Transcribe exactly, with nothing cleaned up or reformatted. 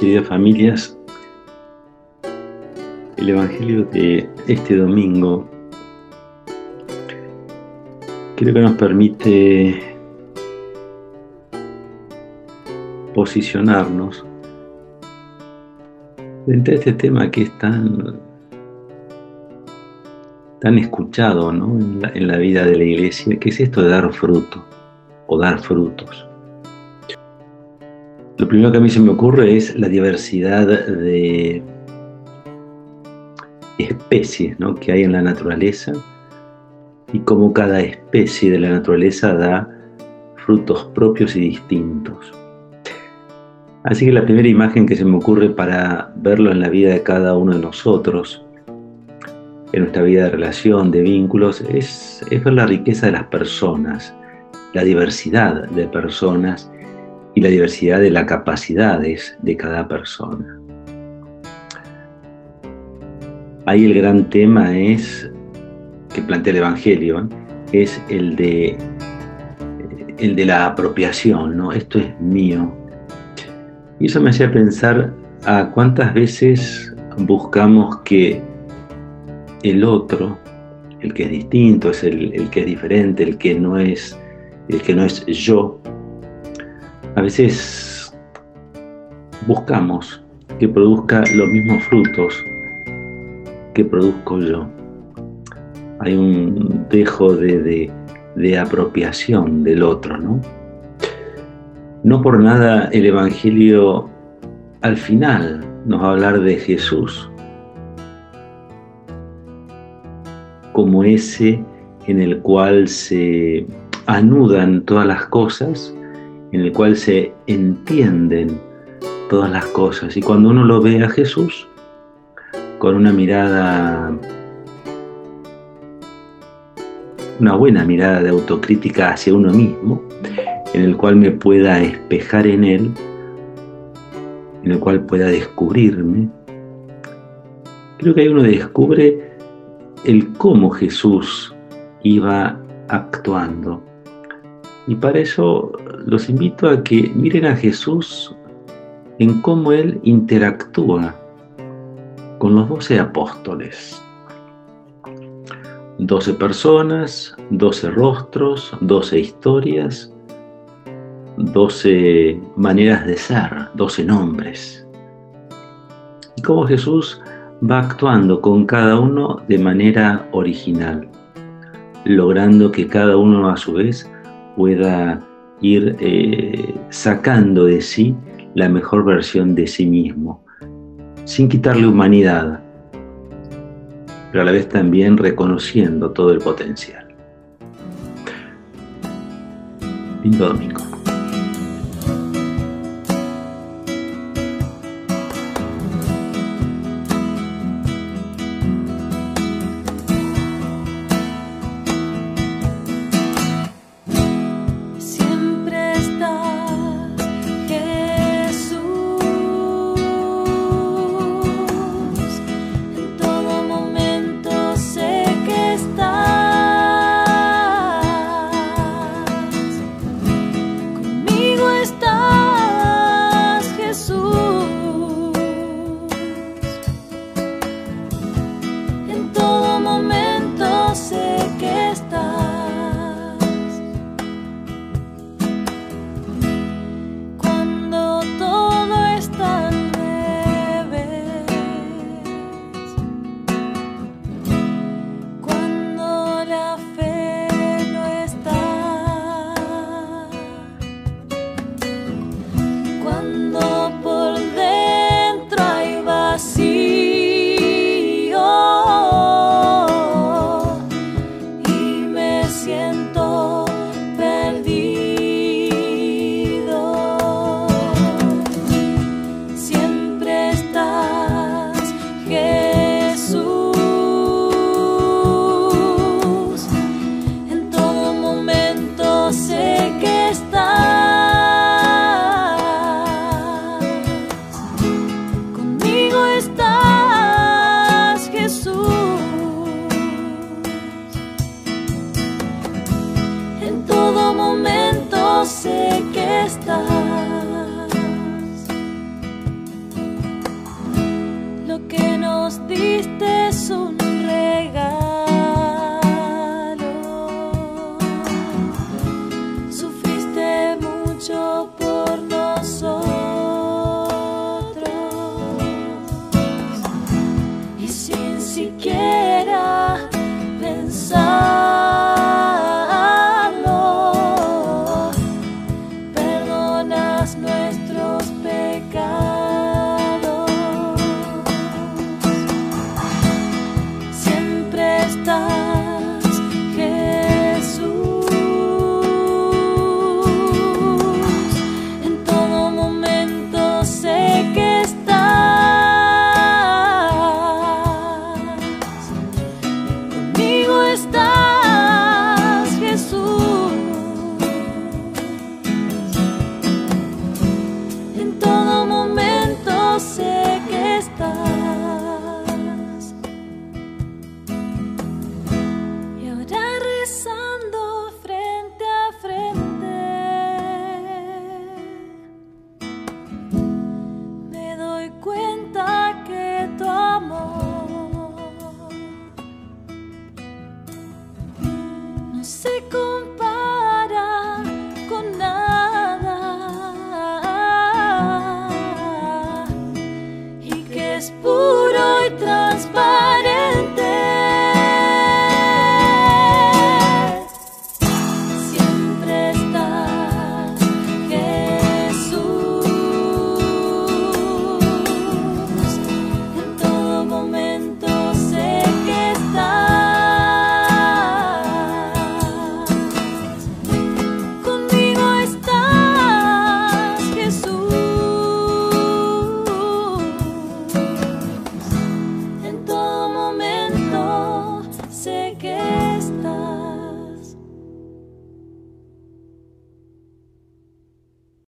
Queridas familias, el Evangelio de este domingo creo que nos permite posicionarnos frente a este tema que es tan, tan escuchado, ¿no?, en la, en la vida de la Iglesia, que es esto de dar fruto o dar frutos. Lo primero que a mí se me ocurre es la diversidad de especies, ¿no?, que hay en la naturaleza, y cómo cada especie de la naturaleza da frutos propios y distintos. Así que la primera imagen que se me ocurre para verlo en la vida de cada uno de nosotros, en nuestra vida de relación, de vínculos, es, es ver la riqueza de las personas, la diversidad de personas y la diversidad de las capacidades de cada persona. Ahí el gran tema es, que plantea el Evangelio, es el de, el de la apropiación, ¿no? Esto es mío. Y eso me hacía pensar a cuántas veces buscamos que el otro, el que es distinto, es el, el que es diferente, el que no es, el que no es yo. A veces buscamos que produzca los mismos frutos que produzco yo. Hay un dejo de, de, de apropiación del otro, ¿no? No por nada el Evangelio al final nos va a hablar de Jesús como ese en el cual se anudan todas las cosas, en el cual se entienden todas las cosas. Y cuando uno lo ve a Jesús con una mirada, una buena mirada de autocrítica hacia uno mismo, en el cual me pueda espejar en él, en el cual pueda descubrirme, creo que ahí uno descubre el cómo Jesús iba actuando. Y para eso los invito a que miren a Jesús en cómo Él interactúa con los doce apóstoles. Doce personas, doce rostros, doce historias, doce maneras de ser, doce nombres. Y cómo Jesús va actuando con cada uno de manera original, logrando que cada uno a su vez pueda ir eh, sacando de sí la mejor versión de sí mismo, sin quitarle humanidad, pero a la vez también reconociendo todo el potencial. Lindo domingo.